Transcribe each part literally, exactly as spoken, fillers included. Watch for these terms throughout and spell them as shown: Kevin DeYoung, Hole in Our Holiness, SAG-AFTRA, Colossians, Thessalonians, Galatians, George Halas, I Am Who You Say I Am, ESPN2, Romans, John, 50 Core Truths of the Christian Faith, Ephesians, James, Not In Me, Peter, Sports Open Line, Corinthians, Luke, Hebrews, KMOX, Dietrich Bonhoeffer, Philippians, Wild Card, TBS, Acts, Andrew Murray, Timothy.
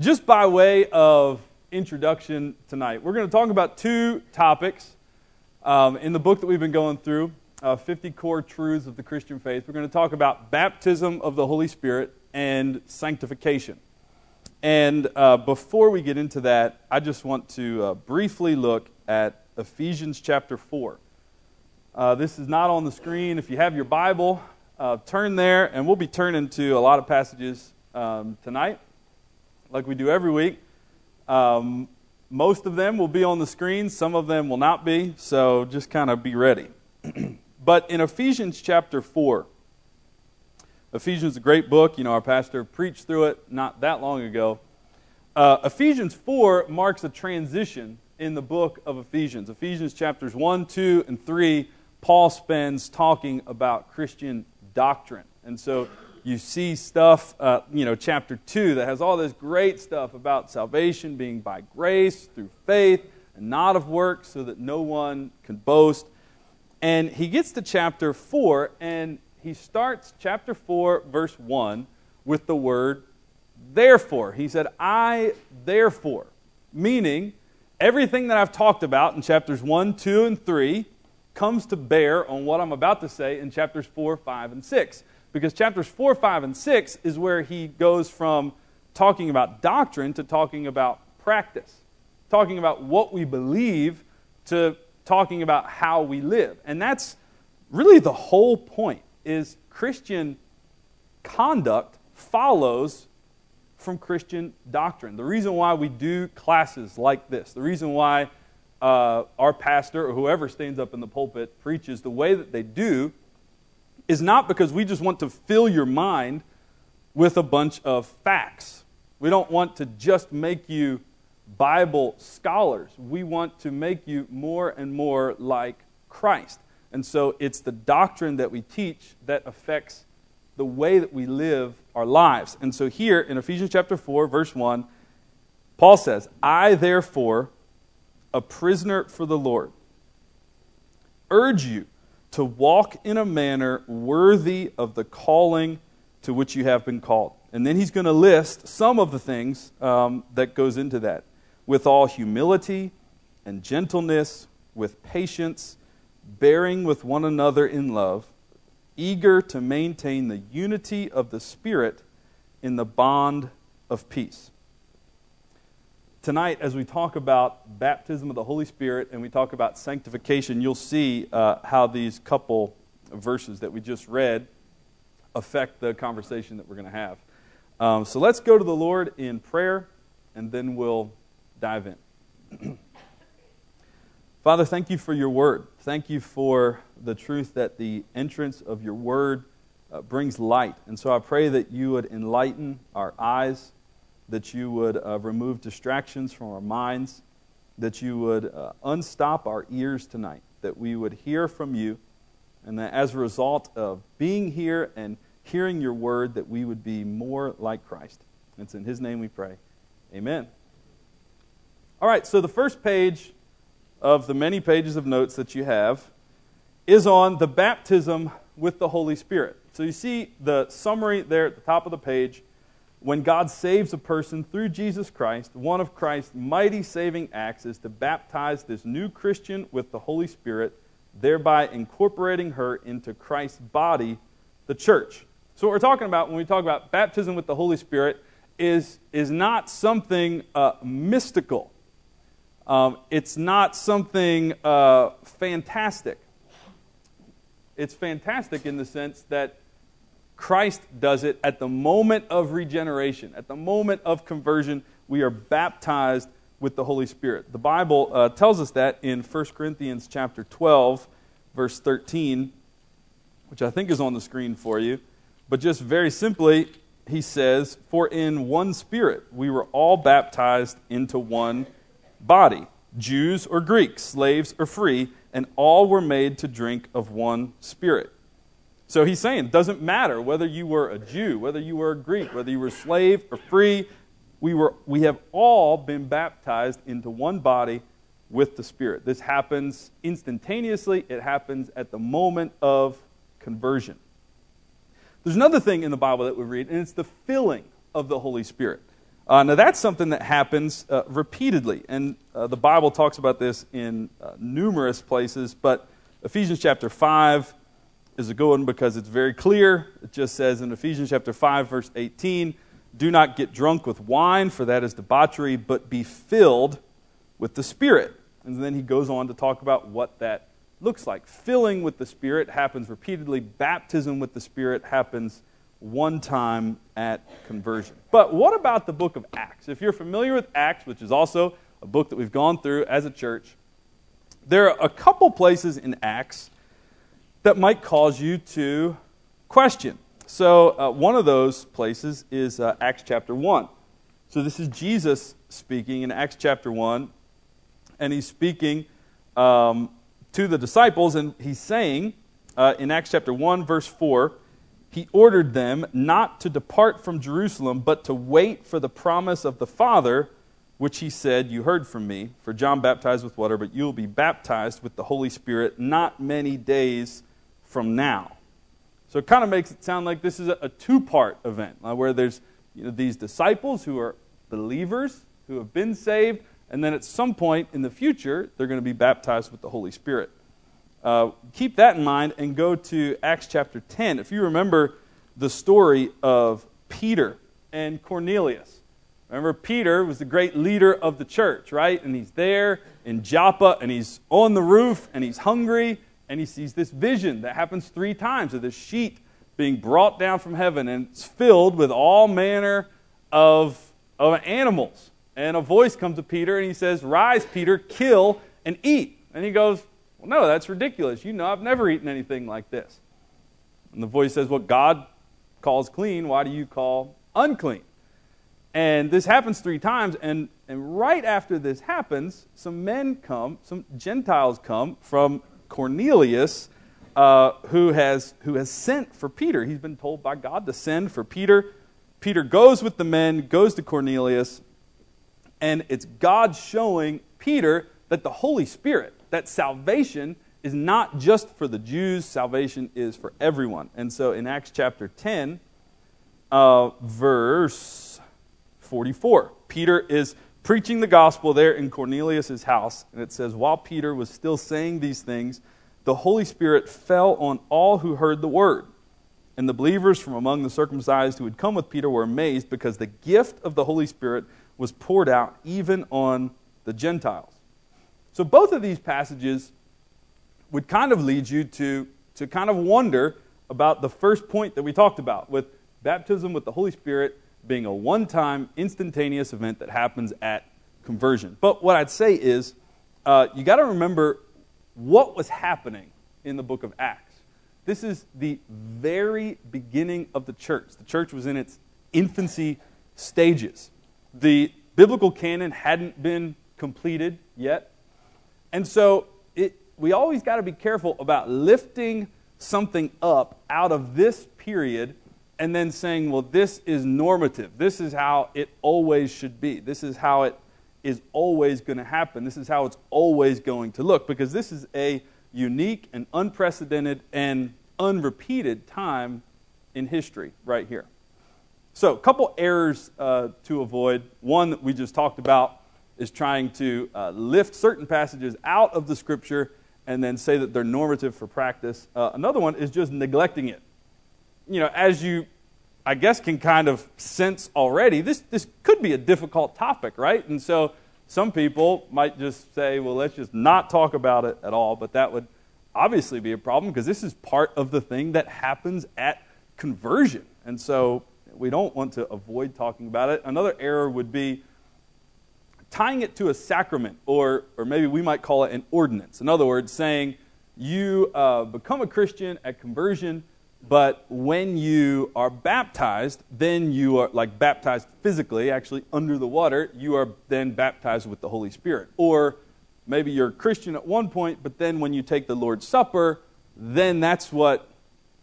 Just by way of introduction tonight, we're going to talk about two topics um, in the book that we've been going through, uh, fifty Core Truths of the Christian Faith. We're going to talk about baptism of the Holy Spirit and sanctification. And uh, before we get into that, I just want to uh, briefly look at Ephesians chapter four. Uh, this is not on the screen. If you have your Bible, uh, turn there, and we'll be turning to a lot of passages um, tonight. Like we do every week. Um, most of them will be on the screen. Some of them will not be, so just kind of be ready. But in Ephesians chapter four, Ephesians is a great book. You know, our pastor preached through it not that long ago. Uh, Ephesians four marks a transition in the book of Ephesians. Ephesians chapters one, two, and three, Paul spends talking about Christian doctrine. And so you see stuff, uh, you know, chapter two that has all this great stuff about salvation being by grace, through faith, and not of works, so that no one can boast. And he gets to chapter four, and he starts chapter four, verse one, with the word therefore. He said, I therefore, meaning everything that I've talked about in chapters one, two, and three comes to bear on what I'm about to say in chapters four, five, and six. Because chapters four, five, and six is where he goes from talking about doctrine to talking about practice, talking about what we believe to talking about how we live. And that's really the whole point, is Christian conduct follows from Christian doctrine. The reason why we do classes like this, the reason why uh, our pastor or whoever stands up in the pulpit preaches the way that they do, is not because we just want to fill your mind with a bunch of facts. We don't want to just make you Bible scholars. We want to make you more and more like Christ. And so it's the doctrine that we teach that affects the way that we live our lives. And so here in Ephesians chapter four, verse one, Paul says, I therefore, a prisoner for the Lord, urge you to walk in a manner worthy of the calling to which you have been called. And then he's going to list some of the things um, that goes into that. With all humility and gentleness, with patience, bearing with one another in love, eager to maintain the unity of the Spirit in the bond of peace. Tonight, as we talk about baptism of the Holy Spirit and we talk about sanctification, you'll see uh, how these couple verses that we just read affect the conversation that we're going to have. Um, so let's go to the Lord in prayer, and then we'll dive in. Father, thank you for your word. Thank you for the truth that the entrance of your word uh, brings light. And so I pray that you would enlighten our eyes, that you would uh, remove distractions from our minds, that you would uh, unstop our ears tonight, that we would hear from you, and that as a result of being here and hearing your word, that we would be more like Christ. It's in his name we pray. Amen. All right, so the first page of the many pages of notes that you have is on the baptism with the Holy Spirit. So you see the summary there at the top of the page. When God saves a person through Jesus Christ, one of Christ's mighty saving acts is to baptize this new Christian with the Holy Spirit, thereby incorporating her into Christ's body, the church. So what we're talking about when we talk about baptism with the Holy Spirit is, is not something uh, mystical. Um, it's not something uh, fantastic. It's fantastic in the sense that Christ does it at the moment of regeneration, at the moment of conversion. We are baptized with the Holy Spirit. The Bible uh, tells us that in First Corinthians chapter twelve, verse thirteen, which I think is on the screen for you. But just very simply, he says, "For in one Spirit we were all baptized into one body, Jews or Greeks, slaves or free, and all were made to drink of one Spirit." So he's saying it doesn't matter whether you were a Jew, whether you were a Greek, whether you were a slave or free, we were we have all been baptized into one body with the Spirit. This happens instantaneously. It happens at the moment of conversion. There's another thing in the Bible that we read, and it's the filling of the Holy Spirit. Uh, now, that's something that happens uh, repeatedly, and uh, the Bible talks about this in uh, numerous places, but Ephesians chapter five is a good one because it's very clear. It just says in Ephesians chapter five, verse eighteen, "Do not get drunk with wine, for that is debauchery, but be filled with the Spirit." And then he goes on to talk about what that looks like. Filling with the Spirit happens repeatedly. Baptism with the Spirit happens one time at conversion. But what about the book of Acts? If you're familiar with Acts, which is also a book that we've gone through as a church, there are a couple places in Acts that might cause you to question. So uh, one of those places is uh, Acts chapter one. So this is Jesus speaking in Acts chapter one, and he's speaking um, to the disciples, and he's saying uh, in Acts chapter one, verse four, "He ordered them not to depart from Jerusalem, but to wait for the promise of the Father, which he said, 'You heard from me, for John baptized with water, but you'll be baptized with the Holy Spirit not many days from now.'" So it kind of makes it sound like this is a two-part event, where there's you know, these disciples who are believers, who have been saved, and then at some point in the future, they're going to be baptized with the Holy Spirit. Uh, keep that in mind and go to Acts chapter ten. If you remember the story of Peter and Cornelius. Remember, Peter was the great leader of the church, right? And he's there in Joppa, and he's on the roof, and he's hungry, and he sees this vision that happens three times of this sheet being brought down from heaven, and it's filled with all manner of, of animals. And a voice comes to Peter, and he says, "Rise, Peter, kill and eat." And he goes, "Well, no, that's ridiculous. You know, I've never eaten anything like this." And the voice says, "What God calls clean, why do you call unclean?" And this happens three times, and, and right after this happens, some men come, some Gentiles come from Cornelius, uh, who has who has sent for Peter. He's been told by God to send for Peter. Peter goes with the men, goes to Cornelius, and it's God showing Peter that the Holy Spirit, that salvation is not just for the Jews, salvation is for everyone. And so in Acts chapter ten, uh, verse forty-four, Peter is preaching the gospel there in Cornelius' house, and it says, "While Peter was still saying these things, the Holy Spirit fell on all who heard the word. And the believers from among the circumcised who had come with Peter were amazed because the gift of the Holy Spirit was poured out even on the Gentiles." So both of these passages would kind of lead you to, to kind of wonder about the first point that we talked about, with baptism with the Holy Spirit being a one-time, instantaneous event that happens at conversion. But what I'd say is, uh, you got to remember what was happening in the book of Acts. This is the very beginning of the church. The church was in its infancy stages. The biblical canon hadn't been completed yet. And so it, we always got to be careful about lifting something up out of this period and then saying, well, this is normative. This is how it always should be. This is how it is always going to happen. This is how it's always going to look, because this is a unique and unprecedented and unrepeated time in history right here. So a couple errors uh, to avoid. One that we just talked about is trying to uh, lift certain passages out of the Scripture and then say that they're normative for practice. Uh, another one is just neglecting it. You know, as you, I guess, can kind of sense already, this, this could be a difficult topic, right? And so some people might just say, well, let's just not talk about it at all, but that would obviously be a problem because this is part of the thing that happens at conversion. And so we don't want to avoid talking about it. Another error would be tying it to a sacrament, or or maybe we might call it an ordinance. In other words, saying you uh, become a Christian at conversion, but when you are baptized, then you are, like, baptized physically, actually under the water, you are then baptized with the Holy Spirit. Or maybe you're a Christian at one point, but then when you take the Lord's Supper, then that's what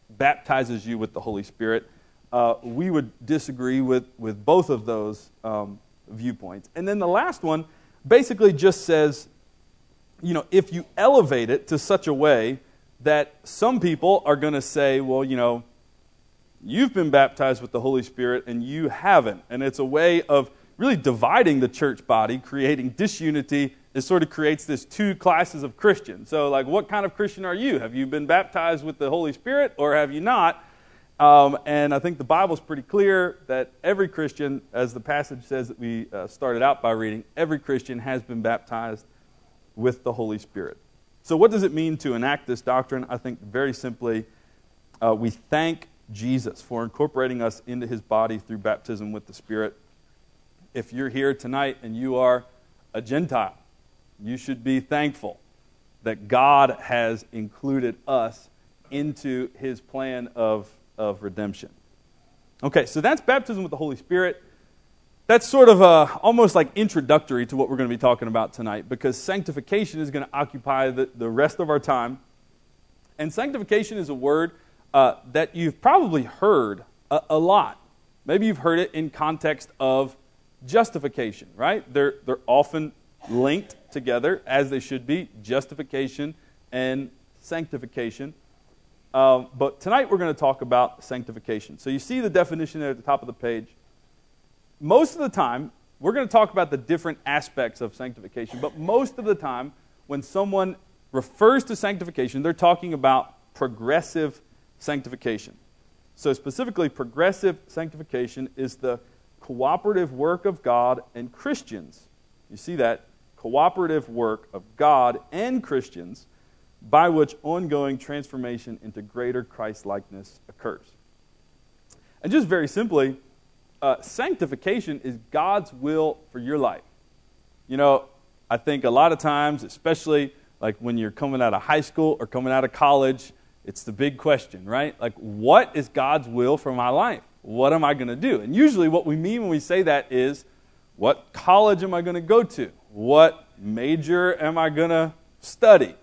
baptizes you with the Holy Spirit. Uh, we would disagree with, with both of those um viewpoints. And then the last one basically just says, you know, if you elevate it to such a way that some people are going to say, well, you know, you've been baptized with the Holy Spirit and you haven't. And it's a way of really dividing the church body, creating disunity. It sort of creates this two classes of Christians. So, like, what kind of Christian are you? Have you been baptized with the Holy Spirit or have you not? Um, and I think the Bible's pretty clear that every Christian, as the passage says that we uh, started out by reading, every Christian has been baptized with the Holy Spirit. So what does it mean to enact this doctrine? I think very simply, uh, we thank Jesus for incorporating us into his body through baptism with the Spirit. If you're here tonight and you are a Gentile, you should be thankful that God has included us into his plan of, of redemption. Okay, so that's baptism with the Holy Spirit. That's sort of a, almost like introductory to what we're going to be talking about tonight, because sanctification is going to occupy the, the rest of our time. And sanctification is a word uh, that you've probably heard a, a lot. Maybe you've heard it in context of justification, right? They're, they're often linked together, as they should be, justification and sanctification. Um, but tonight we're going to talk about sanctification. So you see the definition there at the top of the page. Most of the time, we're going to talk about the different aspects of sanctification, but most of the time, when someone refers to sanctification, they're talking about progressive sanctification. So specifically, progressive sanctification is the cooperative work of God and Christians. You see that? Cooperative work of God and Christians by which ongoing transformation into greater Christ-likeness occurs. And just very simply, Uh, sanctification is God's will for your life. You know, I think a lot of times, especially like when you're coming out of high school or coming out of college, it's the big question, right? Like, what is God's will for my life? What am I going to do? And usually what we mean when we say that is, what college am I going to go to? What major am I going to study?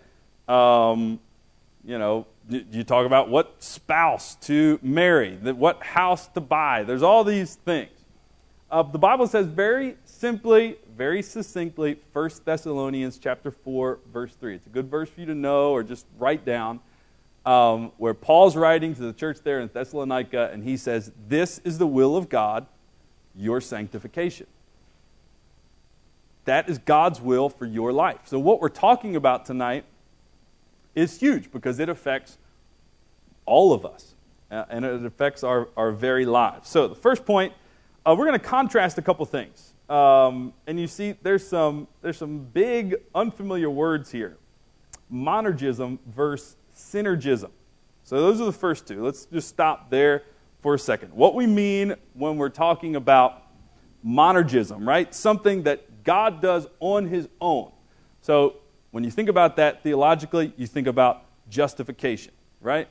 Um, you know, you talk about what spouse to marry, what house to buy. There's all these things. Uh, the Bible says very simply, very succinctly, First Thessalonians chapter four, verse three. It's a good verse for you to know or just write down, um, where Paul's writing to the church there in Thessalonica, and he says, "This is the will of God, your sanctification." That is God's will for your life. So what we're talking about tonight is huge because it affects all of us, uh, and it affects our, our very lives. So the first point, uh, we're going to contrast a couple things. Um, and you see there's some, there's some big unfamiliar words here. Monergism versus synergism. So those are the first two. Let's just stop there for a second. What we mean when we're talking about monergism, right? Something that God does on his own. So when you think about that theologically, you think about justification, right?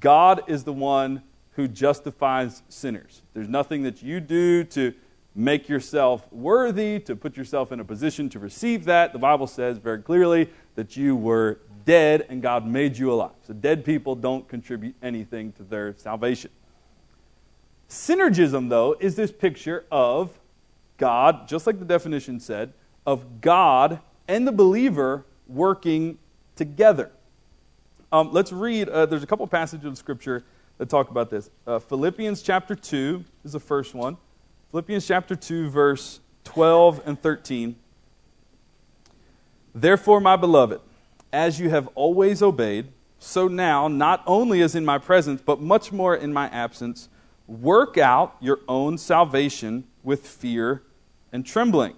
God is the one who justifies sinners. There's nothing that you do to make yourself worthy, to put yourself in a position to receive that. The Bible says very clearly that you were dead and God made you alive. So dead people don't contribute anything to their salvation. Synergism, though, is this picture of God, just like the definition said, of God and the believer working together. Um, let's read, uh, there's a couple passages of Scripture that talk about this. Uh, Philippians chapter two is the first one. Philippians chapter two, verse twelve and thirteen. "Therefore, my beloved, as you have always obeyed, so now, not only as in my presence, but much more in my absence, work out your own salvation with fear and trembling."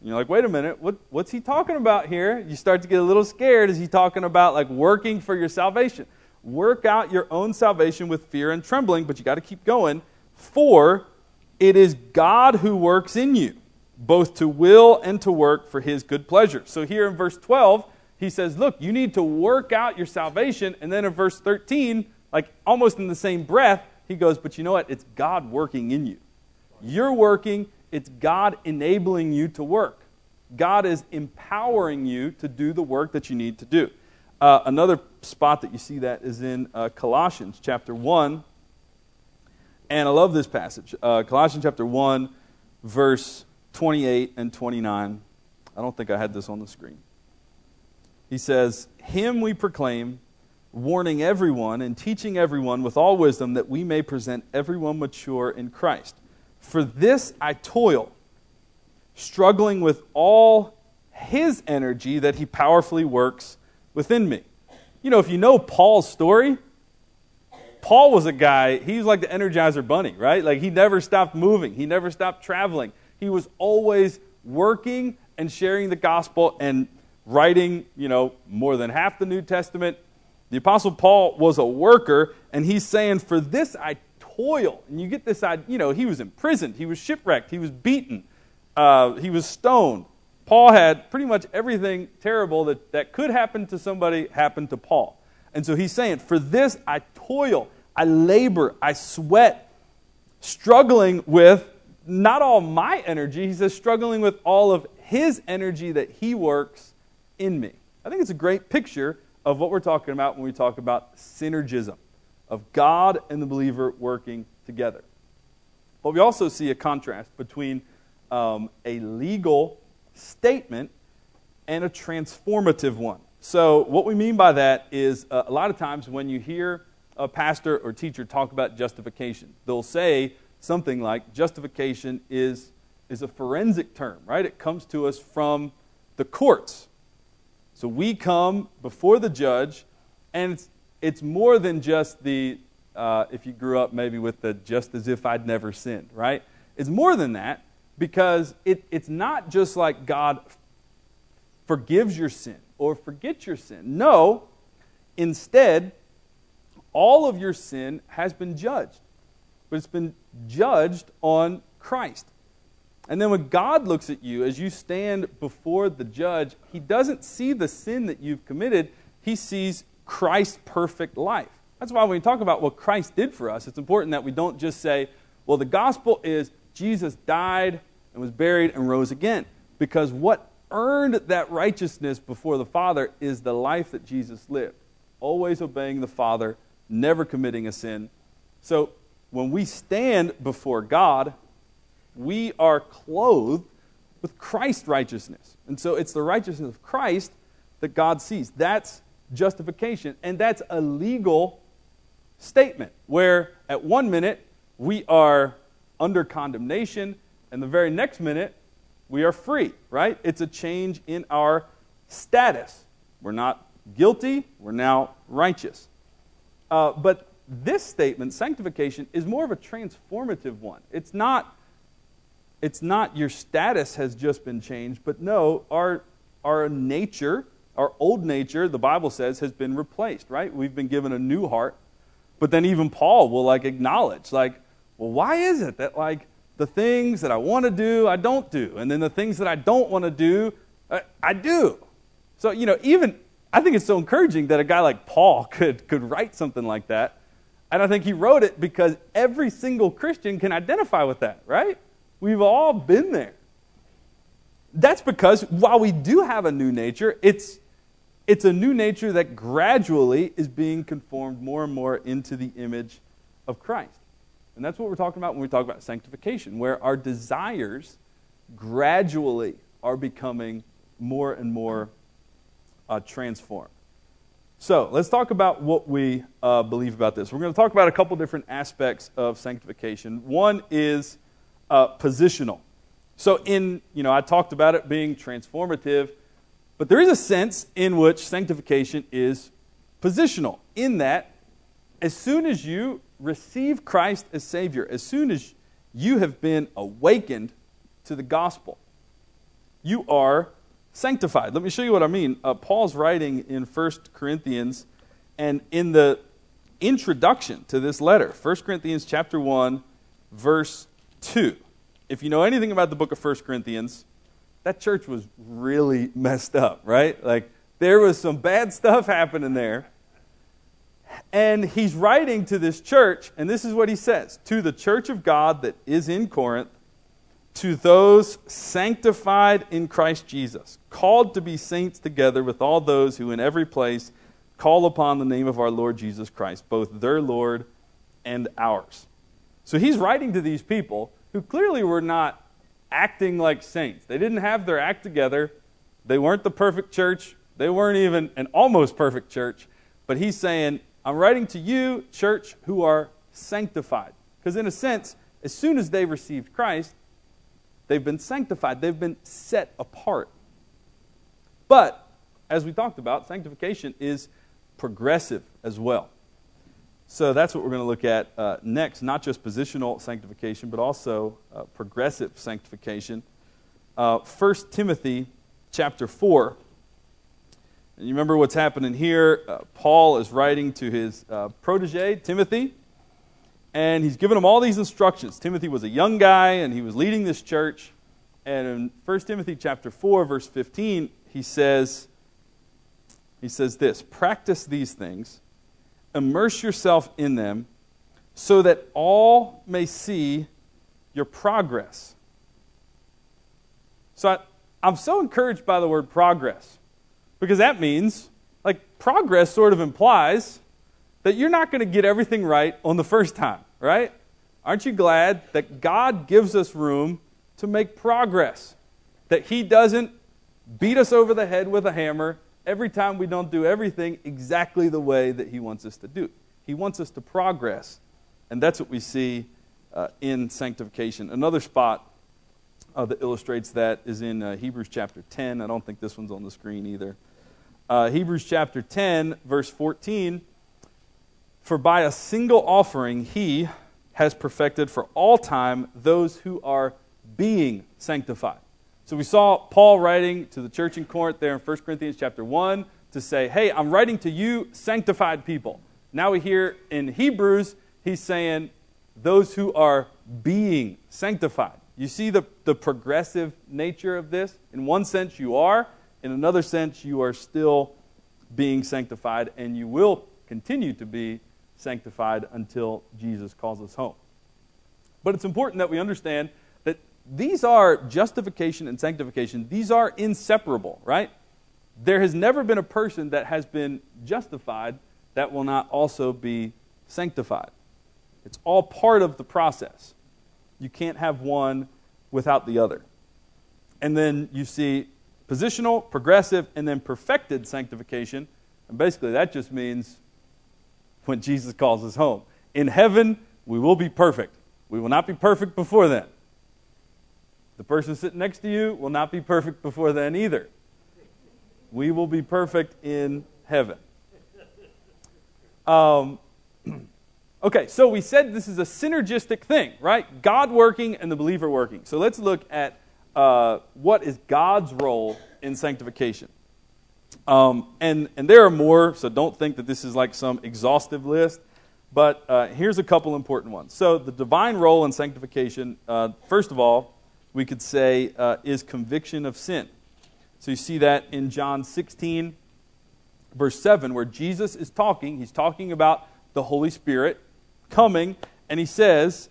And you're like, wait a minute, what, what's he talking about here? You start to get a little scared. Is he talking about like working for your salvation? Work out your own salvation with fear and trembling, but you got to keep going. "For it is God who works in you, both to will and to work for his good pleasure." So here in verse twelve, he says, look, you need to work out your salvation. And then in verse thirteen, like almost in the same breath, he goes, but you know what? It's God working in you. You're working. It's God enabling you to work. God is empowering you to do the work that you need to do. Uh, another spot that you see that is in uh, Colossians chapter one. And I love this passage. Uh, Colossians chapter one, verse twenty-eight and twenty-nine. I don't think I had this on the screen. He says, "Him we proclaim, warning everyone and teaching everyone with all wisdom, that we may present everyone mature in Christ. For this I toil, struggling with all his energy that he powerfully works within me. You know, if you know Paul's story, Paul was a guy, he was like the Energizer Bunny, right? Like he never stopped moving. He never stopped traveling. He was always working and sharing the gospel and writing, you know, more than half the New Testament. The Apostle Paul was a worker, and he's saying, for this I toil. And you get this idea, you know, he was imprisoned, he was shipwrecked, he was beaten, uh, he was stoned. Paul had pretty much everything terrible that, that could happen to somebody happened to Paul. And so he's saying, for this I toil, I labor, I sweat, struggling with not all my energy, he says, struggling with all of his energy that he works in me. I think it's a great picture of what we're talking about when we talk about synergism, of God and the believer working together. But we also see a contrast between um, a legal statement and a transformative one. So what we mean by that is uh, a lot of times when you hear a pastor or teacher talk about justification, they'll say something like justification is, is a forensic term, right? It comes to us from the courts. So we come before the judge, and it's, it's more than just the, uh, if you grew up maybe with the just as if I'd never sinned, right? It's more than that. Because it, it's not just like God forgives your sin or forgets your sin. No, instead, all of your sin has been judged. But it's been judged on Christ. And then when God looks at you as you stand before the judge, he doesn't see the sin that you've committed. He sees Christ's perfect life. That's why when we talk about what Christ did for us, it's important that we don't just say, well, the gospel is Jesus died and was buried and rose again. Because what earned that righteousness before the Father is the life that Jesus lived. Always obeying the Father, never committing a sin. So when we stand before God, we are clothed with Christ's righteousness. And so it's the righteousness of Christ that God sees. That's justification. And that's a legal statement where at one minute we are under condemnation, and the very next minute, we are free, right? It's a change in our status. We're not guilty, we're now righteous. Uh, but this statement, sanctification, is more of a transformative one. It's not, it's not your status has just been changed, but no, our, our nature, our old nature, the Bible says, has been replaced, right? We've been given a new heart. But then even Paul will like acknowledge, like, well, why is it that like the things that I want to do, I don't do? And then the things that I don't want to do, I, I do. So, you know, even, I think it's so encouraging that a guy like Paul could, could write something like that. And I think he wrote it because every single Christian can identify with that, right? We've all been there. That's because while we do have a new nature, it's, it's a new nature that gradually is being conformed more and more into the image of Christ. And that's what we're talking about when we talk about sanctification, where our desires gradually are becoming more and more uh, transformed. So let's talk about what we uh, believe about this. We're going to talk about a couple different aspects of sanctification. One is uh, positional. So in, you know, I talked about it being transformative, but there is a sense in which sanctification is positional, in that as soon as you receive Christ as Savior, as soon as you have been awakened to the gospel, you are sanctified. Let me show you what I mean. Uh, Paul's writing in First Corinthians, and in the introduction to this letter, First Corinthians chapter one, verse two. If you know anything about the book of First Corinthians, that church was really messed up, right? Like, there was some bad stuff happening there. And he's writing to this church, and this is what he says. To the church of God that is in Corinth, to those sanctified in Christ Jesus, called to be saints together with all those who in every place call upon the name of our Lord Jesus Christ, both their Lord and ours. So he's writing to these people who clearly were not acting like saints. They didn't have their act together. They weren't the perfect church. They weren't even an almost perfect church. But he's saying, I'm writing to you, church, who are sanctified. Because in a sense, as soon as they received Christ, They've been sanctified. They've been set apart. But, as we talked about, sanctification is progressive as well. So that's what we're going to look at uh, next, not just positional sanctification, but also uh, progressive sanctification. Uh, First Timothy chapter four. And you remember what's happening here. Uh, Paul is writing to his uh, protege, Timothy, and he's giving him all these instructions. Timothy was a young guy, and he was leading this church. And in First Timothy chapter four, verse fifteen, he says, he says this, "Practice these things, immerse yourself in them, so that all may see your progress." So I, I'm so encouraged by the word progress. Because that means, like, progress sort of implies that you're not going to get everything right on the first time, right? Aren't you glad that God gives us room to make progress? That He doesn't beat us over the head with a hammer every time we don't do everything exactly the way that He wants us to do. He wants us to progress, and that's what we see uh, in sanctification. Another spot uh, that illustrates that is in uh, Hebrews chapter ten. I don't think this one's on the screen either. Uh, Hebrews chapter ten, verse fourteen, "For by a single offering He has perfected for all time those who are being sanctified." So we saw Paul writing to the church in Corinth there in First Corinthians chapter one to say, hey, I'm writing to you sanctified people. Now we hear in Hebrews, he's saying those who are being sanctified. You see the, the progressive nature of this? In one sense, you are. In another sense, you are still being sanctified, and you will continue to be sanctified until Jesus calls us home. But it's important that we understand that these are justification and sanctification. These are inseparable, right? There has never been a person that has been justified that will not also be sanctified. It's all part of the process. You can't have one without the other. And then you see positional, progressive, and then perfected sanctification. And basically that just means when Jesus calls us home. In heaven, we will be perfect. We will not be perfect before then. The person sitting next to you will not be perfect before then either. We will be perfect in heaven. Um, okay, so we said this is a synergistic thing, right? God working and the believer working. So let's look at uh, what is God's role in sanctification. Um, and, and there are more, so don't think that this is like some exhaustive list. But uh, here's a couple important ones. So the divine role in sanctification, uh, first of all, we could say, uh, is conviction of sin. So you see that in John sixteen, verse seven, where Jesus is talking. He's talking about the Holy Spirit coming, and He says,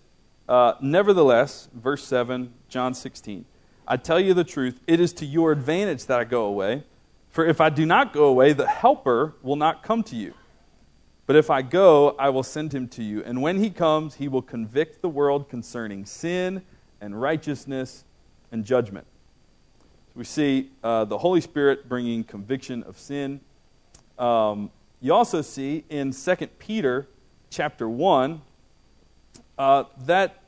uh, nevertheless, verse seven, John sixteen, "I tell you the truth, it is to your advantage that I go away. For if I do not go away, the Helper will not come to you. But if I go, I will send Him to you. And when He comes, He will convict the world concerning sin and righteousness and judgment." We see uh, the Holy Spirit bringing conviction of sin. Um, you also see in Second Peter chapter one uh, that,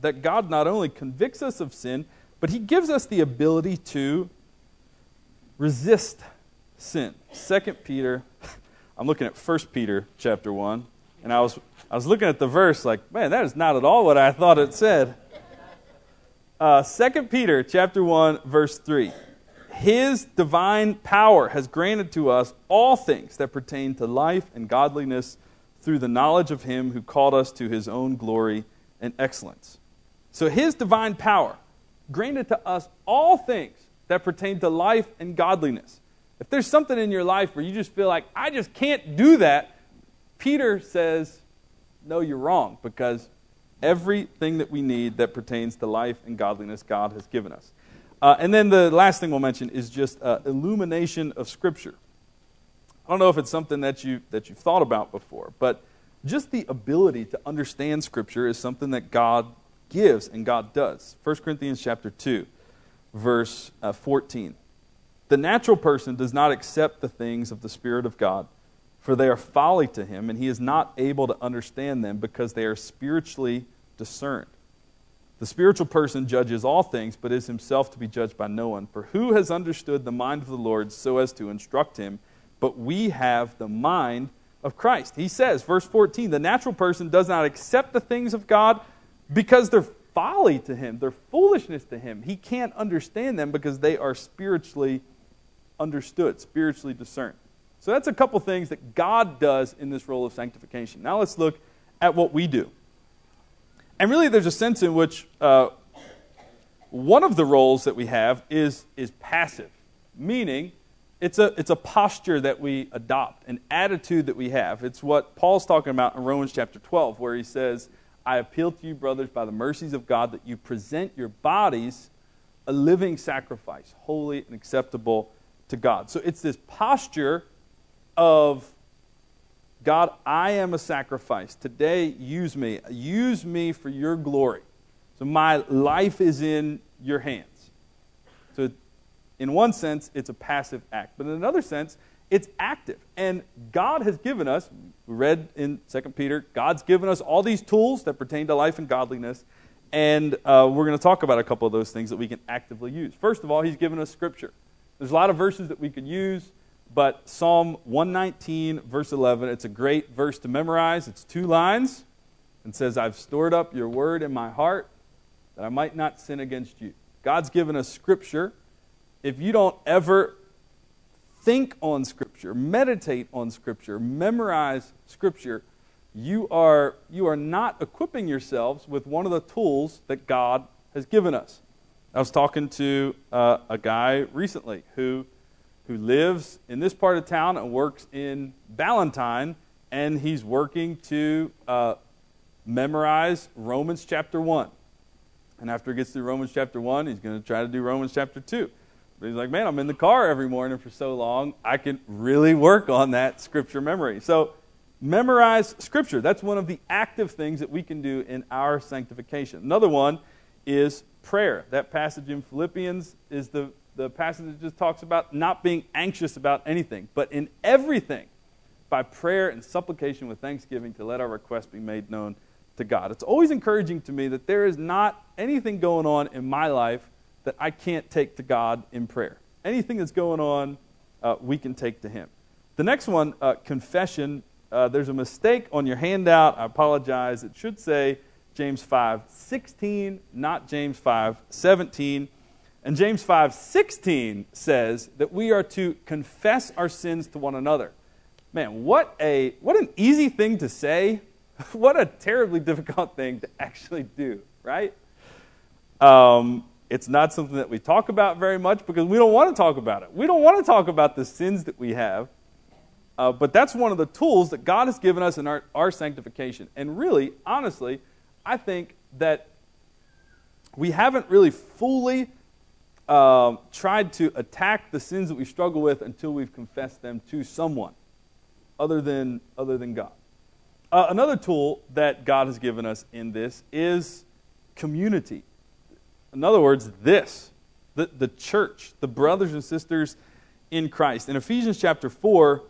that God not only convicts us of sin, but He gives us the ability to resist sin. Second Peter, I'm looking at First Peter chapter one, and I was I was looking at the verse like, man, that is not at all what I thought it said. Uh, Second Peter chapter one, verse three. "His divine power has granted to us all things that pertain to life and godliness through the knowledge of Him who called us to His own glory and excellence." So His divine power granted to us all things that pertain to life and godliness. If there's something in your life where you just feel like, I just can't do that, Peter says, no, you're wrong, because everything that we need that pertains to life and godliness, God has given us. Uh, and then the last thing we'll mention is just uh, illumination of Scripture. I don't know if it's something that, you, that you've thought about before, but just the ability to understand Scripture is something that God gives and God does. First Corinthians chapter two, verse fourteen. "The natural person does not accept the things of the Spirit of God, for they are folly to him, and he is not able to understand them because they are spiritually discerned." The spiritual person judges all things, but is himself to be judged by no one. For who has understood the mind of the Lord so as to instruct him? But we have the mind of Christ. He says, verse fourteen, the natural person does not accept the things of God because they're folly to him. They're foolishness to him. He can't understand them because they are spiritually understood, spiritually discerned. So that's a couple things that God does in this role of sanctification. Now let's look at what we do. And really there's a sense in which uh, one of the roles that we have is, is passive, meaning it's a, it's a posture that we adopt, an attitude that we have. It's what Paul's talking about in Romans chapter twelve, where he says, I appeal to you, brothers, by the mercies of God, that you present your bodies a living sacrifice, holy and acceptable to God. So it's this posture of God, I am a sacrifice. Today, use me. Use me for your glory. So my life is in your hands. So in one sense, it's a passive act. But in another sense, it's active. And God has given us, we read in Second Peter, God's given us all these tools that pertain to life and godliness. And uh, we're going to talk about a couple of those things that we can actively use. First of all, he's given us Scripture. There's a lot of verses that we could use. But Psalm one nineteen, verse eleven, it's a great verse to memorize. It's two lines. It says, I've stored up your word in my heart that I might not sin against you. God's given us Scripture. If you don't ever think on Scripture, meditate on Scripture, memorize Scripture, you are, you are not equipping yourselves with one of the tools that God has given us. I was talking to uh, a guy recently who... who lives in this part of town and works in Ballantyne, and he's working to uh, memorize Romans chapter one. And after he gets through Romans chapter one, he's going to try to do Romans chapter two. But he's like, man, I'm in the car every morning for so long, I can really work on that Scripture memory. So memorize Scripture. That's one of the active things that we can do in our sanctification. Another one is prayer. That passage in Philippians is the The passage that just talks about not being anxious about anything, but in everything, by prayer and supplication with thanksgiving, to let our requests be made known to God. It's always encouraging to me that there is not anything going on in my life that I can't take to God in prayer. Anything that's going on, uh, we can take to Him. The next one, uh, confession. Uh, there's a mistake on your handout. I apologize. It should say James five sixteen, not James five seventeen. And James five sixteen says that we are to confess our sins to one another. Man, what a what an easy thing to say. What a terribly difficult thing to actually do, right? Um, it's not something that we talk about very much because we don't want to talk about it. We don't want to talk about the sins that we have. Uh, but that's one of the tools that God has given us in our, our sanctification. And really, honestly, I think that we haven't really fully... Um, tried to attack the sins that we struggle with until we've confessed them to someone other than other than God. Uh, another tool that God has given us in this is community. In other words, this, the, the church, the brothers and sisters in Christ. In Ephesians chapter four,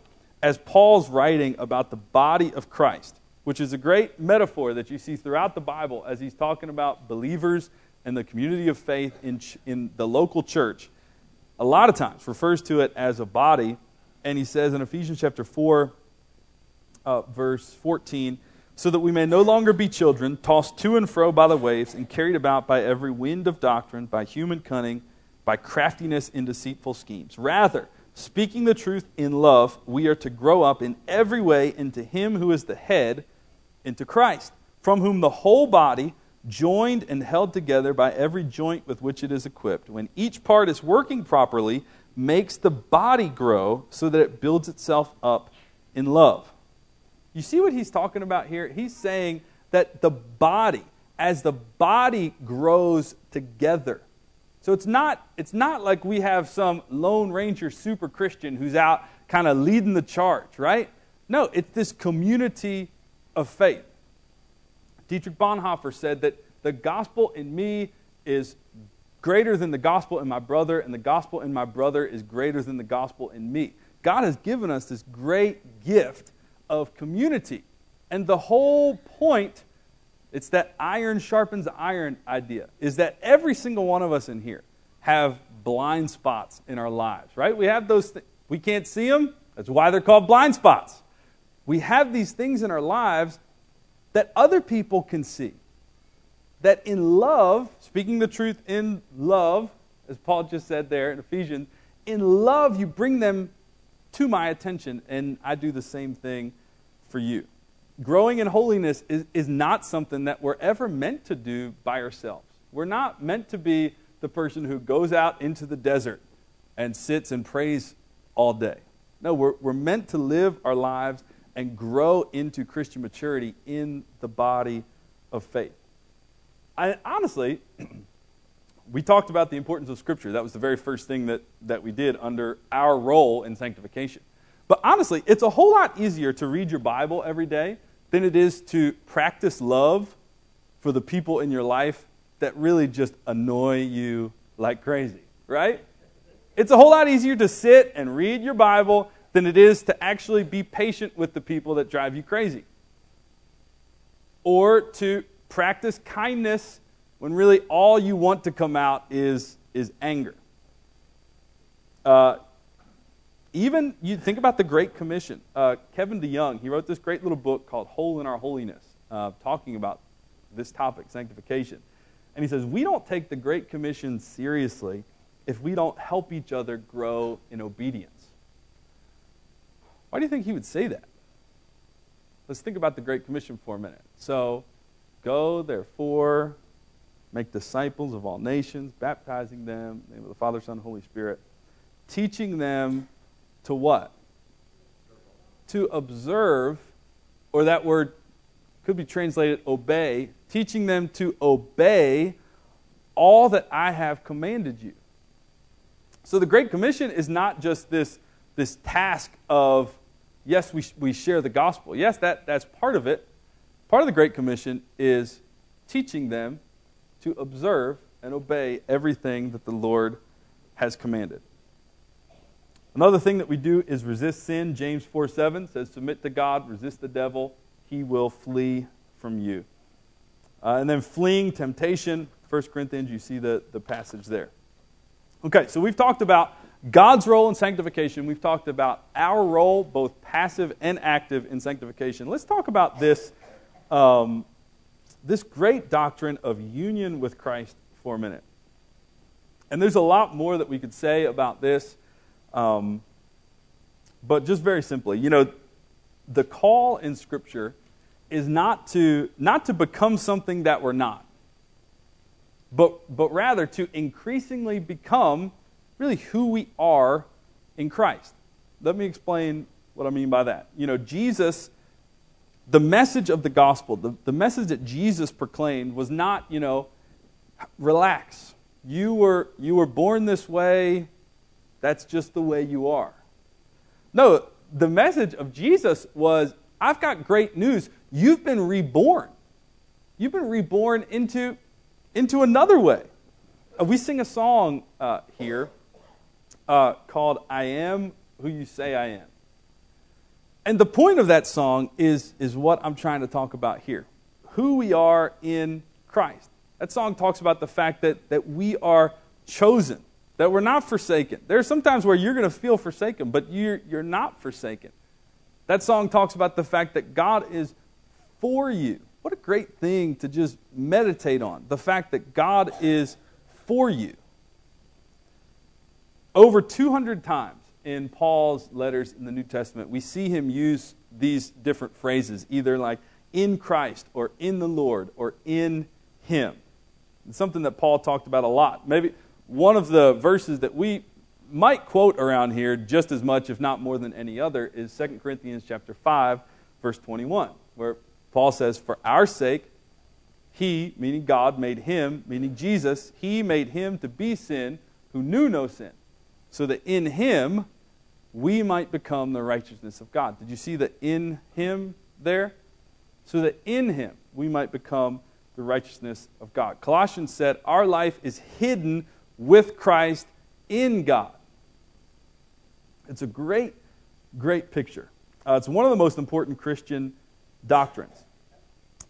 as Paul's writing about the body of Christ, which is a great metaphor that you see throughout the Bible as he's talking about believers and the community of faith in ch- in the local church, a lot of times refers to it as a body. And he says in Ephesians chapter four, uh, verse fourteen, so that we may no longer be children, tossed to and fro by the waves and carried about by every wind of doctrine, by human cunning, by craftiness in deceitful schemes. Rather, speaking the truth in love, we are to grow up in every way into Him who is the head, into Christ, from whom the whole body, joined and held together by every joint with which it is equipped, when each part is working properly, makes the body grow so that it builds itself up in love. You see what he's talking about here? He's saying that the body, as the body grows together. So it's not, it's not like we have some Lone Ranger super Christian who's out kind of leading the charge, right? No, it's this community of faith. Dietrich Bonhoeffer said that the gospel in me is greater than the gospel in my brother, and the gospel in my brother is greater than the gospel in me. God has given us this great gift of community. And the whole point It's that iron sharpens iron idea, is that every single one of us in here have blind spots in our lives, right? We have those things. We can't see them. That's why they're called blind spots. We have these things in our lives that other people can see. That in love, speaking the truth in love, as Paul just said there in Ephesians, in love you bring them to my attention, and I do the same thing for you. Growing in holiness is, is not something that we're ever meant to do by ourselves. We're not meant to be the person who goes out into the desert and sits and prays all day. No, we're, we're meant to live our lives and grow into Christian maturity in the body of faith. I, honestly, we talked about the importance of Scripture. That was the very first thing that, that we did under our role in sanctification. But honestly, it's a whole lot easier to read your Bible every day than it is to practice love for the people in your life that really just annoy you like crazy, right? It's a whole lot easier to sit and read your Bible than it is to actually be patient with the people that drive you crazy. Or to practice kindness when really all you want to come out is, is anger. Uh, even, you think about the Great Commission. Uh, Kevin DeYoung, he wrote this great little book called Hole in Our Holiness, uh, talking about this topic, sanctification. And he says, we don't take the Great Commission seriously if we don't help each other grow in obedience. Why do you think he would say that? Let's think about the Great Commission for a minute. So, go, therefore, make disciples of all nations, baptizing them in the name of the Father, Son, and Holy Spirit, teaching them to what? To observe, or that word could be translated obey, teaching them to obey all that I have commanded you. So the Great Commission is not just this, this task of, yes, we, we share the gospel. Yes, that, that's part of it. Part of the Great Commission is teaching them to observe and obey everything that the Lord has commanded. Another thing that we do is resist sin. James four seven says, submit to God, resist the devil, he will flee from you. Uh, and then fleeing temptation, First Corinthians, you see the, the passage there. Okay, so we've talked about God's role in sanctification. We've talked about our role, both passive and active, in sanctification. Let's talk about this, um, this great doctrine of union with Christ for a minute. And there's a lot more that we could say about this, um, but just very simply, you know, the call in Scripture is not to not to become something that we're not. But, but rather to increasingly become really who we are in Christ. Let me explain what I mean by that. You know, Jesus, the message of the gospel, the, the message that Jesus proclaimed was not, you know, relax. You were, you were born this way. That's just the way you are. No, the message of Jesus was, I've got great news. You've been reborn. You've been reborn into... into another way. We sing a song uh, here uh, called I Am Who You Say I Am. And the point of that song is, is what I'm trying to talk about here. Who we are in Christ. That song talks about the fact that, that we are chosen, that we're not forsaken. There are some times where you're going to feel forsaken, but you're, you're not forsaken. That song talks about the fact that God is for you. What a great thing to just meditate on, the fact that God is for you. Over two hundred times in Paul's letters in the New Testament, we see him use these different phrases, either like in Christ or in the Lord or in him. It's something that Paul talked about a lot. Maybe one of the verses that we might quote around here just as much, if not more than any other, is Second Corinthians chapter five, verse twenty-one, where Paul says, for our sake, he, meaning God, made him, meaning Jesus, he made him to be sin who knew no sin, so that in him we might become the righteousness of God. Did you see the in him there? So that in him we might become the righteousness of God. Colossians said, our life is hidden with Christ in God. It's a great, great picture. Uh, it's one of the most important Christian doctrines.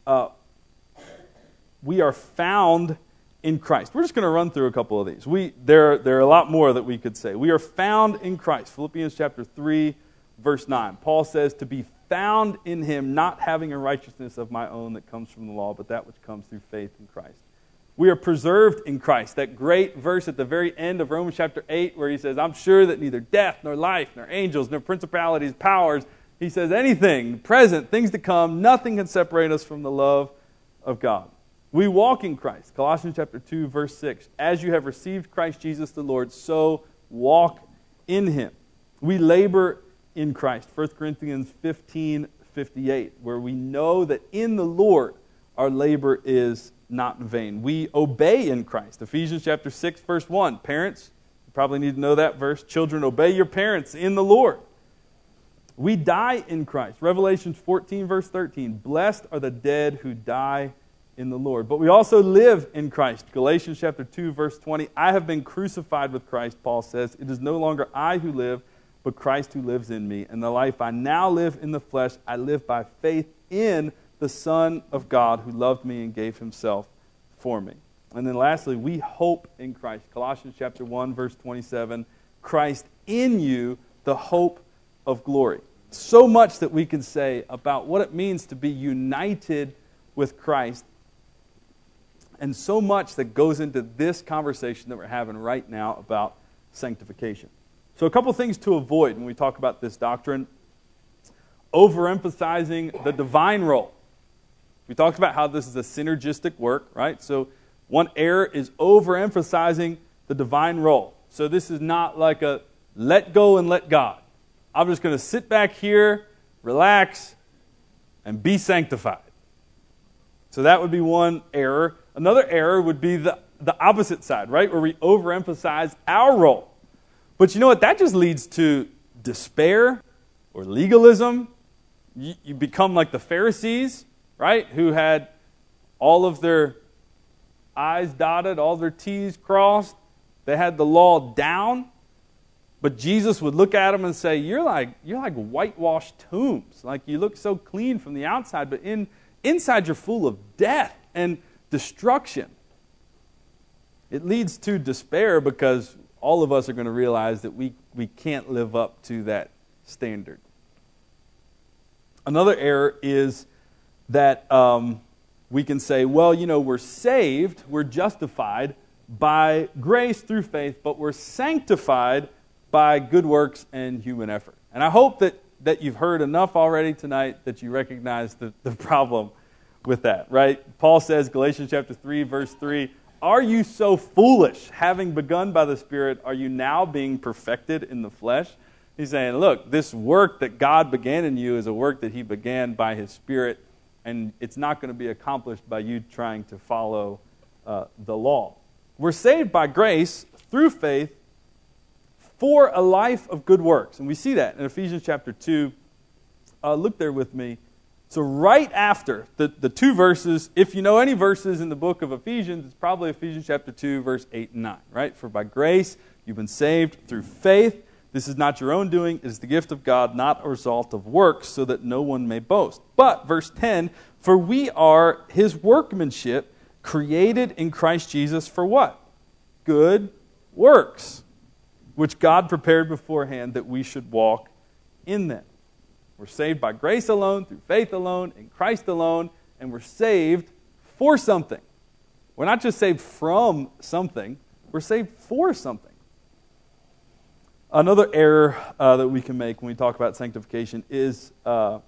Uh, we are found in Christ. We're just going to run through a couple of these. We there, there are a lot more that we could say. We are found in Christ. Philippians chapter three, verse nine. Paul says, to be found in him, not having a righteousness of my own that comes from the law, but that which comes through faith in Christ. We are preserved in Christ. That great verse at the very end of Romans chapter eight where he says, I'm sure that neither death, nor life, nor angels, nor principalities, powers, he says anything, present, things to come, nothing can separate us from the love of God. We walk in Christ. Colossians chapter two, verse six. As you have received Christ Jesus the Lord, so walk in him. We labor in Christ. First Corinthians fifteen fifty-eight, where we know that in the Lord our labor is not in vain. We obey in Christ. Ephesians chapter six, verse one. Parents, you probably need to know that verse. Children, obey your parents in the Lord. We die in Christ. Revelation fourteen, verse thirteen. Blessed are the dead who die in the Lord. But we also live in Christ. Galatians chapter two, verse twenty. I have been crucified with Christ, Paul says. It is no longer I who live, but Christ who lives in me. And the life I now live in the flesh, I live by faith in the Son of God who loved me and gave himself for me. And then lastly, we hope in Christ. Colossians chapter one, verse twenty-seven. Christ in you, the hope of glory. So much that we can say about what it means to be united with Christ. And so much that goes into this conversation that we're having right now about sanctification. So a couple things to avoid when we talk about this doctrine. Overemphasizing the divine role. We talked about how this is a synergistic work, right? So one error is overemphasizing the divine role. So this is not like a let go and let God. I'm just going to sit back here, relax, and be sanctified. So that would be one error. Another error would be the, the opposite side, right? Where we overemphasize our role. But you know what? That just leads to despair or legalism. You, you become like the Pharisees, right? Who had all of their I's dotted, all their T's crossed. They had the law down. But Jesus would look at them and say, you're like, you're like whitewashed tombs. Like you look so clean from the outside, but in, inside you're full of death and destruction. It leads to despair because all of us are going to realize that we, we can't live up to that standard. Another error is that um, we can say, well, you know, we're saved, we're justified by grace through faith, but we're sanctified by good works and human effort. And I hope that, that you've heard enough already tonight that you recognize the, the problem with that, right? Paul says, Galatians chapter three, verse three, are you so foolish, having begun by the Spirit, are you now being perfected in the flesh? He's saying, look, this work that God began in you is a work that he began by his Spirit, and it's not going to be accomplished by you trying to follow uh, the law. We're saved by grace through faith for a life of good works. And we see that in Ephesians chapter two. Uh, look there with me. So right after the, the two verses, if you know any verses in the book of Ephesians, it's probably Ephesians chapter two, verse eight and nine, right? For by grace you've been saved through faith. This is not your own doing. It is the gift of God, not a result of works, so that no one may boast. But, verse ten, for we are his workmanship, created in Christ Jesus for what? Good works, which God prepared beforehand that we should walk in them. We're saved by grace alone, through faith alone, in Christ alone, and we're saved for something. We're not just saved from something, we're saved for something. Another error uh, that we can make when we talk about sanctification is uh,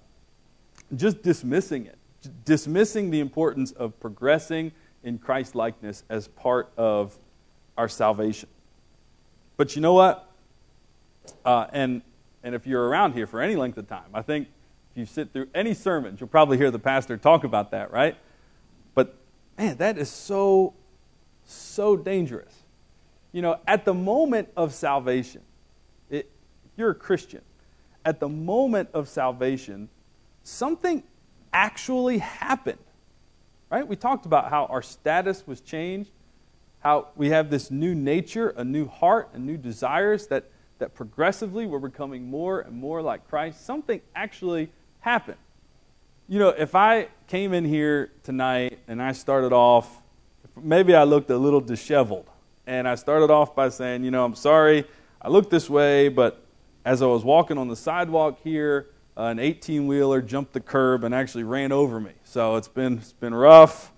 just dismissing it. D- dismissing the importance of progressing in Christ-likeness as part of our salvation. But you know what? Uh, and... And if you're around here for any length of time, I think if you sit through any sermons, you'll probably hear the pastor talk about that, right? But, man, that is so, so dangerous. You know, at the moment of salvation, it, you're a Christian. At the moment of salvation, something actually happened, right? We talked about how our status was changed, how we have this new nature, a new heart, and new desires that that progressively we're becoming more and more like Christ. Something actually happened. you know, if I came in here tonight and I started off, maybe I looked a little disheveled, and I started off by saying, you know, I'm sorry, I looked this way, but as I was walking on the sidewalk here, uh, an eighteen-wheeler jumped the curb and actually ran over me. So it's been it's been rough.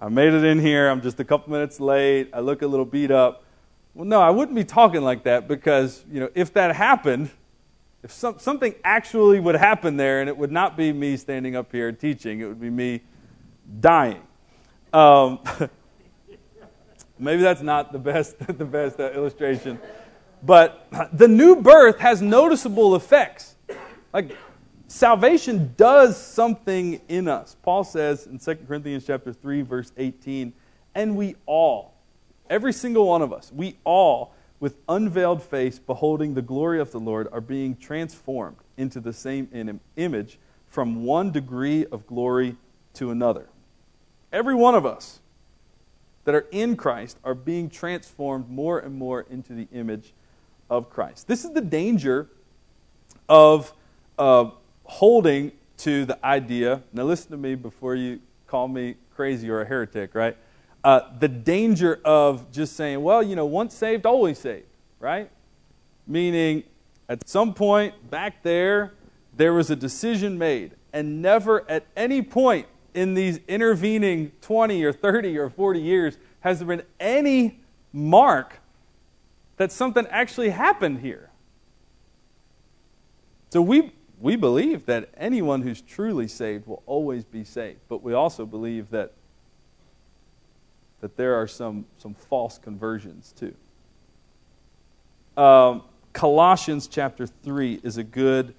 I made it in here. I'm just a couple minutes late. I look a little beat up. Well, no, I wouldn't be talking like that, because, you know, if that happened, if some, something actually would happen there, and it would not be me standing up here teaching, it would be me dying. Um, maybe that's not the best the best uh, illustration. But the new birth has noticeable effects. Like, salvation does something in us. Paul says in Second Corinthians chapter three, verse eighteen, and we all, every single one of us, we all, with unveiled face, beholding the glory of the Lord, are being transformed into the same in- image from one degree of glory to another. Every one of us that are in Christ are being transformed more and more into the image of Christ. This is the danger of uh, holding to the idea. Now listen to me before you call me crazy or a heretic, right? Uh, the danger of just saying, well, you know, once saved, always saved, right? Meaning, at some point back there, there was a decision made, and never at any point in these intervening twenty or thirty or forty years has there been any mark that something actually happened here. So we we believe that anyone who's truly saved will always be saved, but we also believe that that there are some, some false conversions too. Um, Colossians chapter three is a good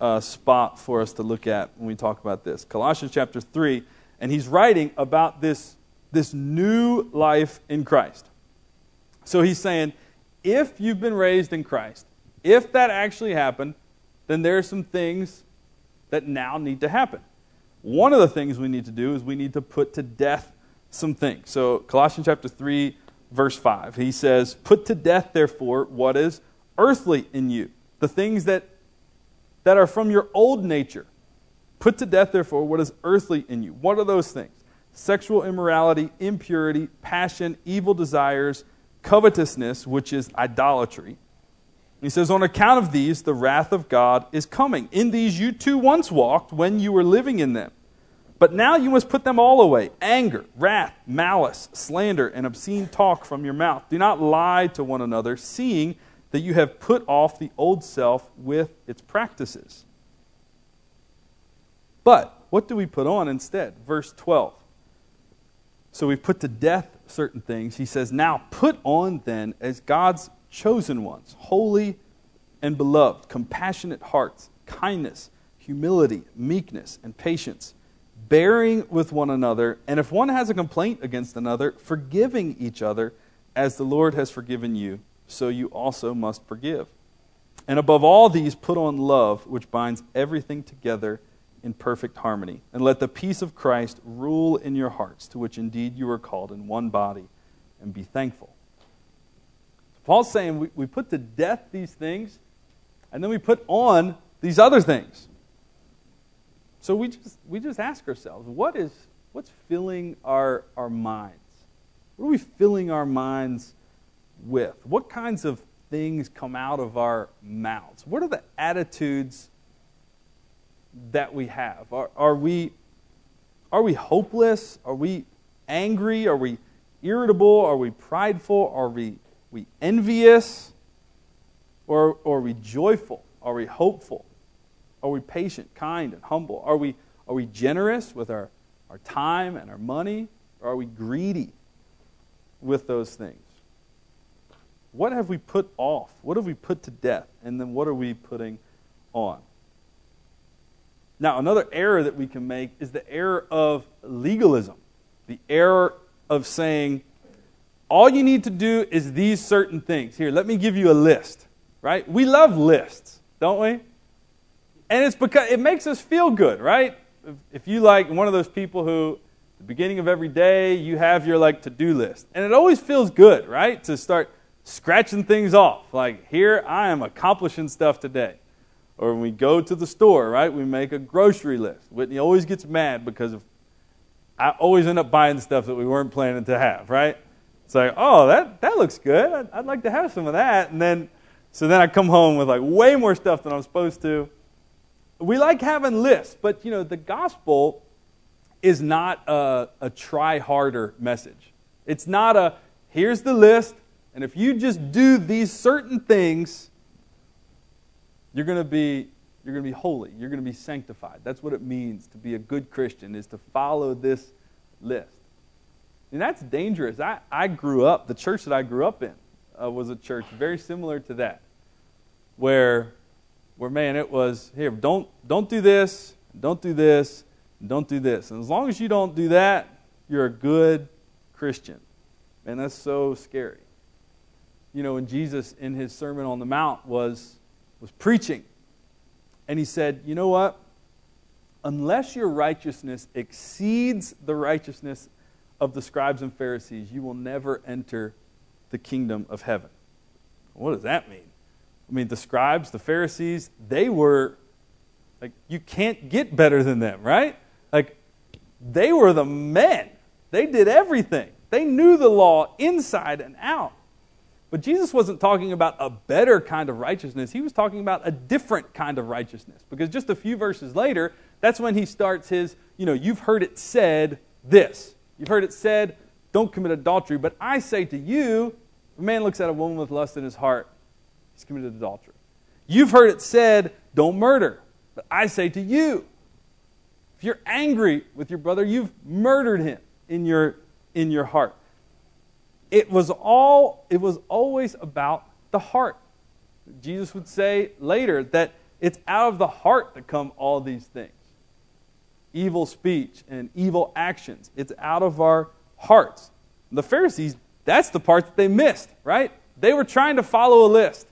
uh, spot for us to look at when we talk about this. Colossians chapter three, and he's writing about this, this new life in Christ. So he's saying, if you've been raised in Christ, if that actually happened, then there are some things that now need to happen. One of the things we need to do is we need to put to death some things. So Colossians chapter three, verse five, he says, put to death, therefore, what is earthly in you, the things that, that are from your old nature. Put to death, therefore, what is earthly in you. What are those things? Sexual immorality, impurity, passion, evil desires, covetousness, which is idolatry. And he says, on account of these, the wrath of God is coming. In these you too once walked when you were living in them. But now you must put them all away. Anger, wrath, malice, slander, and obscene talk from your mouth. Do not lie to one another, seeing that you have put off the old self with its practices. But what do we put on instead? Verse twelve. So we've put to death certain things. He says, now put on then as God's chosen ones, holy and beloved, compassionate hearts, kindness, humility, meekness, and patience, bearing with one another, and if one has a complaint against another, forgiving each other, as the Lord has forgiven you, so you also must forgive. And above all these, put on love, which binds everything together in perfect harmony. And let the peace of Christ rule in your hearts, to which indeed you are called in one body, and be thankful. Paul's saying we, we put to death these things, and then we put on these other things. So we just we just ask ourselves, what is what's filling our, our minds? What are we filling our minds with? What kinds of things come out of our mouths? What are the attitudes that we have? Are are we are we hopeless? Are we angry? Are we irritable? Are we prideful? Are we we envious? Or, or are we joyful? Are we hopeful? Are we patient, kind, and humble? Are we, are we generous with our, our time and our money? Or are we greedy with those things? What have we put off? What have we put to death? And then what are we putting on? Now, another error that we can make is the error of legalism. The error of saying, all you need to do is these certain things. Here, let me give you a list, right? We love lists, don't we? And it's because it makes us feel good, right? If, if you like one of those people who, at the beginning of every day, you have your like to-do list. And it always feels good, right? To start scratching things off. Like, here, I am accomplishing stuff today. Or when we go to the store, right, we make a grocery list. Whitney always gets mad because of, I always end up buying stuff that we weren't planning to have, right? It's like, oh, that, that looks good. I'd, I'd like to have some of that. And then, so then I come home with like way more stuff than I'm supposed to. We like having lists, but, you know, the gospel is not a, a try harder message. It's not a, here's the list, and if you just do these certain things, you're going to be you're going to be holy. You're going to be sanctified. That's what it means to be a good Christian, is to follow this list. And that's dangerous. I, I grew up, the church that I grew up in uh, was a church very similar to that, where, where man, it was, here, don't, don't do this, don't do this, don't do this. And as long as you don't do that, you're a good Christian. And that's so scary. You know, when Jesus in his Sermon on the Mount was... was preaching, and he said, you know what, unless your righteousness exceeds the righteousness of the scribes and Pharisees, you will never enter the kingdom of heaven. What does that mean? I mean, the scribes, the Pharisees, they were, like, you can't get better than them, right? Like, they were the men. They did everything. They knew the law inside and out. But Jesus wasn't talking about a better kind of righteousness. He was talking about a different kind of righteousness. Because just a few verses later, that's when he starts his, you know, you've heard it said this. You've heard it said, don't commit adultery. But I say to you, if a man looks at a woman with lust in his heart, he's committed adultery. You've heard it said, don't murder. But I say to you, if you're angry with your brother, you've murdered him in your, in your heart. It was all. It was always about the heart. Jesus would say later that it's out of the heart that come all these things. Evil speech and evil actions. It's out of our hearts. And the Pharisees, that's the part that they missed, right? They were trying to follow a list.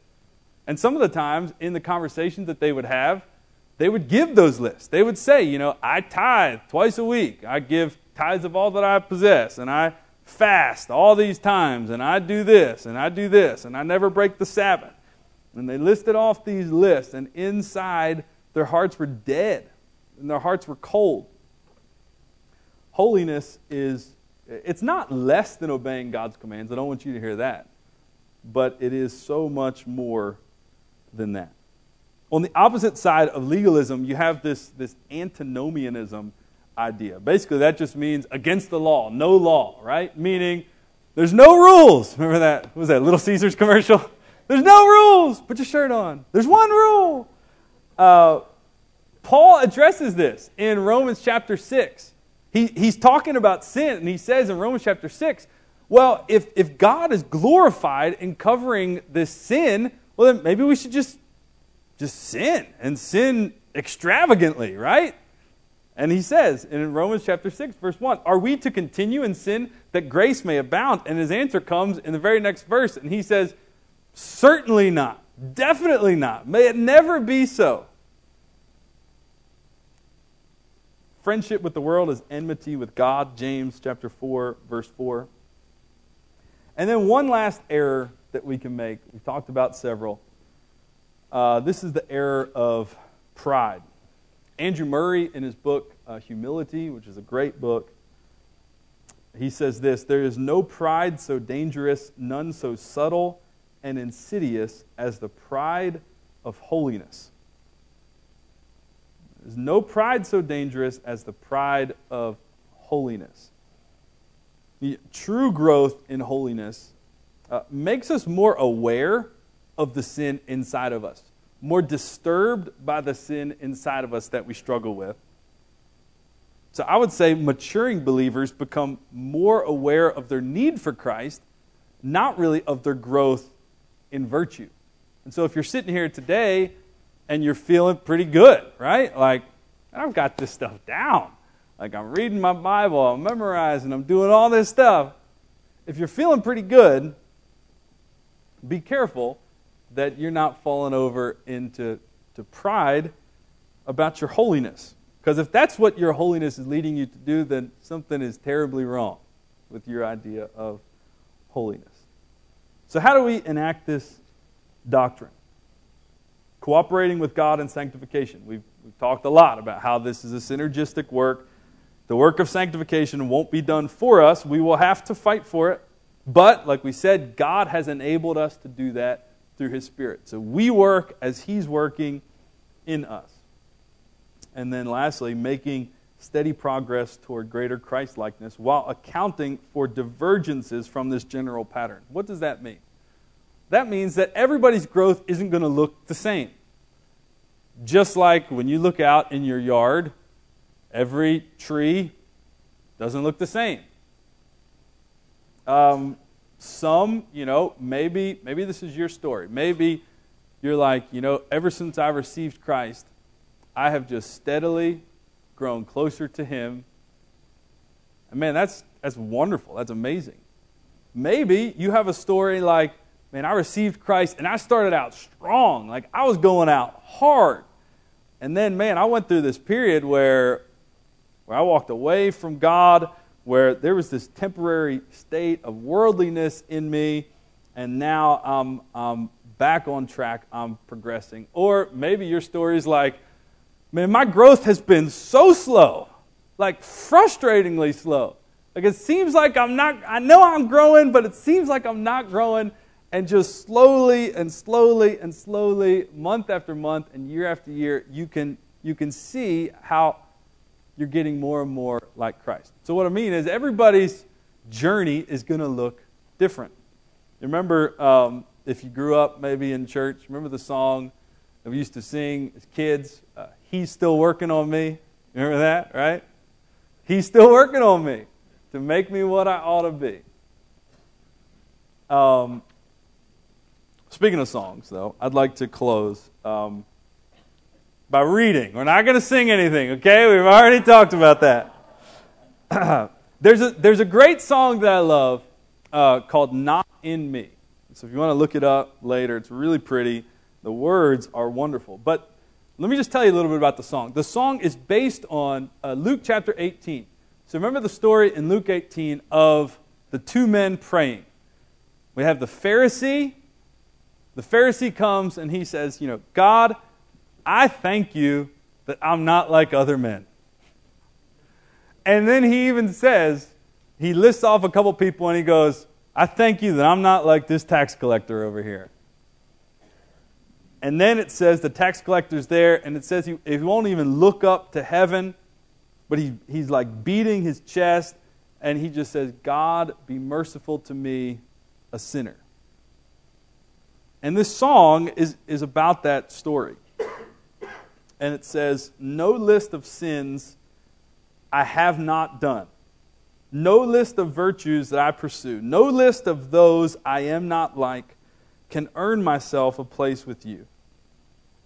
And some of the times in the conversations that they would have, they would give those lists. They would say, you know, I tithe twice a week. I give tithes of all that I possess. And I fast all these times, and I do this, and I do this, and I never break the Sabbath. And they listed off these lists, and inside their hearts were dead, and their hearts were cold. Holiness is, it's not less than obeying God's commands. I don't want you to hear that. But it is so much more than that. On the opposite side of legalism, you have this, this antinomianism idea. Basically, that just means against the law, no law, right? Meaning, there's no rules. Remember that? What was that, Little Caesars commercial? There's no rules. Put your shirt on. There's one rule. Uh, Paul addresses this in Romans chapter six. He, he's talking about sin, and he says in Romans chapter six, well, if, if God is glorified in covering this sin, well, then maybe we should just, just sin and sin extravagantly, right? And he says, in Romans chapter six, verse one, are we to continue in sin that grace may abound? And his answer comes in the very next verse, and he says, certainly not, definitely not, may it never be so. Friendship with the world is enmity with God, James chapter four, verse four. And then one last error that we can make, we've talked about several. Uh, this is the error of pride. Andrew Murray, in his book, uh, Humility, which is a great book, he says this, there is no pride so dangerous, none so subtle and insidious as the pride of holiness. There's no pride so dangerous as the pride of holiness. The true growth in holiness uh, makes us more aware of the sin inside of us, more disturbed by the sin inside of us that we struggle with. So I would say maturing believers become more aware of their need for Christ, not really of their growth in virtue. And so if you're sitting here today and you're feeling pretty good, right? Like, I've got this stuff down. Like, I'm reading my Bible, I'm memorizing, I'm doing all this stuff. If you're feeling pretty good, be careful that you're not falling over into to pride about your holiness. Because if that's what your holiness is leading you to do, then something is terribly wrong with your idea of holiness. So how do we enact this doctrine? cooperating with God in sanctification. We've, we've talked a lot about how this is a synergistic work. The work of sanctification won't be done for us. We will have to fight for it. But, like we said, God has enabled us to do that through His Spirit. So we work as He's working in us. And then lastly, making steady progress toward greater Christ-likeness while accounting for divergences from this general pattern. What does that mean? That means that everybody's growth isn't going to look the same. Just like when you look out in your yard, every tree doesn't look the same. Um, some, you know, maybe maybe this is your story. Maybe you're like, you know, ever since I received Christ, I have just steadily grown closer to Him. And man, that's that's wonderful. That's amazing. Maybe you have a story like, man, I received Christ and I started out strong. Like I was going out hard. And then, man, I went through this period where, where I walked away from God, where there was this temporary state of worldliness in me, and now I'm, I'm back on track, I'm progressing. Or maybe your story is like, man, my growth has been so slow, like frustratingly slow. Like it seems like I'm not, I know I'm growing, but it seems like I'm not growing. And just slowly and slowly and slowly, month after month and year after year, you can you can see how you're getting more and more like Christ. So what I mean is everybody's journey is going to look different. You remember, um, if you grew up maybe in church, remember the song that we used to sing as kids, uh, He's Still Working on Me? Remember that, right? He's still working on me to make me what I ought to be. Um... Speaking of songs, though, I'd like to close um, by reading. We're not going to sing anything, okay? We've already talked about that. there's a there's a great song that I love uh, called Not In Me. So if you want to look it up later, it's really pretty. The words are wonderful. But let me just tell you a little bit about the song. The song is based on uh, Luke chapter eighteen. So remember the story in Luke eighteen of the two men praying. We have the Pharisee. The Pharisee comes and he says, you know, God, I thank you that I'm not like other men. And then he even says, he lists off a couple people and he goes, I thank you that I'm not like this tax collector over here. And then it says the tax collector's there and it says he, he won't even look up to heaven, but he, he's like beating his chest and he just says, God, be merciful to me, a sinner. And this song is, is about that story. And it says, no list of sins I have not done. No list of virtues that I pursue. No list of those I am not like can earn myself a place with you.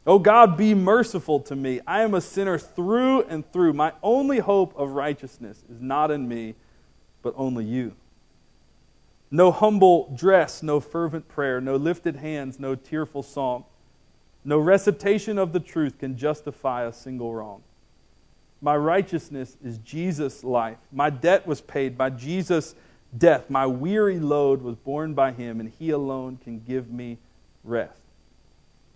Oh God, be merciful to me. I am a sinner through and through. My only hope of righteousness is not in me, but only you. No humble dress, no fervent prayer, no lifted hands, no tearful song. No recitation of the truth can justify a single wrong. My righteousness is Jesus' life. My debt was paid by Jesus' death. My weary load was borne by Him, and He alone can give me rest.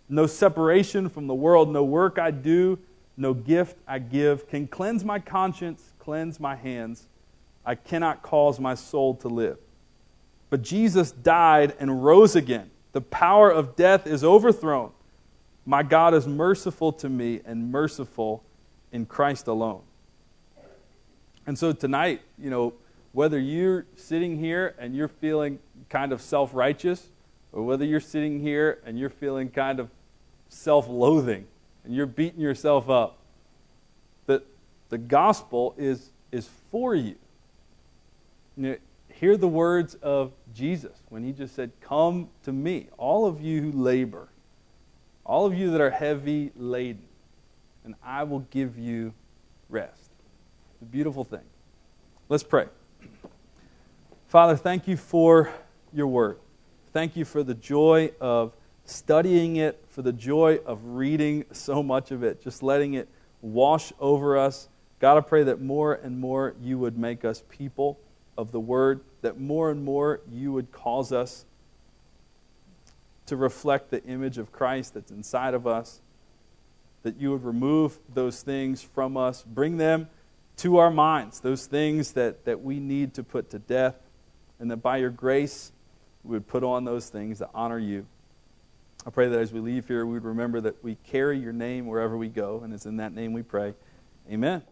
No separation from the world, no work I do, no gift I give can cleanse my conscience, cleanse my hands. I cannot cause my soul to live. But Jesus died and rose again. The power of death is overthrown. My God is merciful to me and merciful in Christ alone. And so tonight, you know, whether you're sitting here and you're feeling kind of self-righteous, or whether you're sitting here and you're feeling kind of self-loathing, and you're beating yourself up, that the gospel is, is for you. You know, hear the words of Jesus when He just said, come to me, all of you who labor, all of you that are heavy laden, and I will give you rest. It's a beautiful thing. Let's pray. Father, thank you for your word. Thank you for the joy of studying it, for the joy of reading so much of it, just letting it wash over us. God, I pray that more and more you would make us people of the word, that more and more you would cause us to reflect the image of Christ that's inside of us, that you would remove those things from us, bring them to our minds, those things that, that we need to put to death, and that by your grace we would put on those things that honor you. I pray that as we leave here, we would remember that we carry your name wherever we go, and it's in that name we pray. Amen.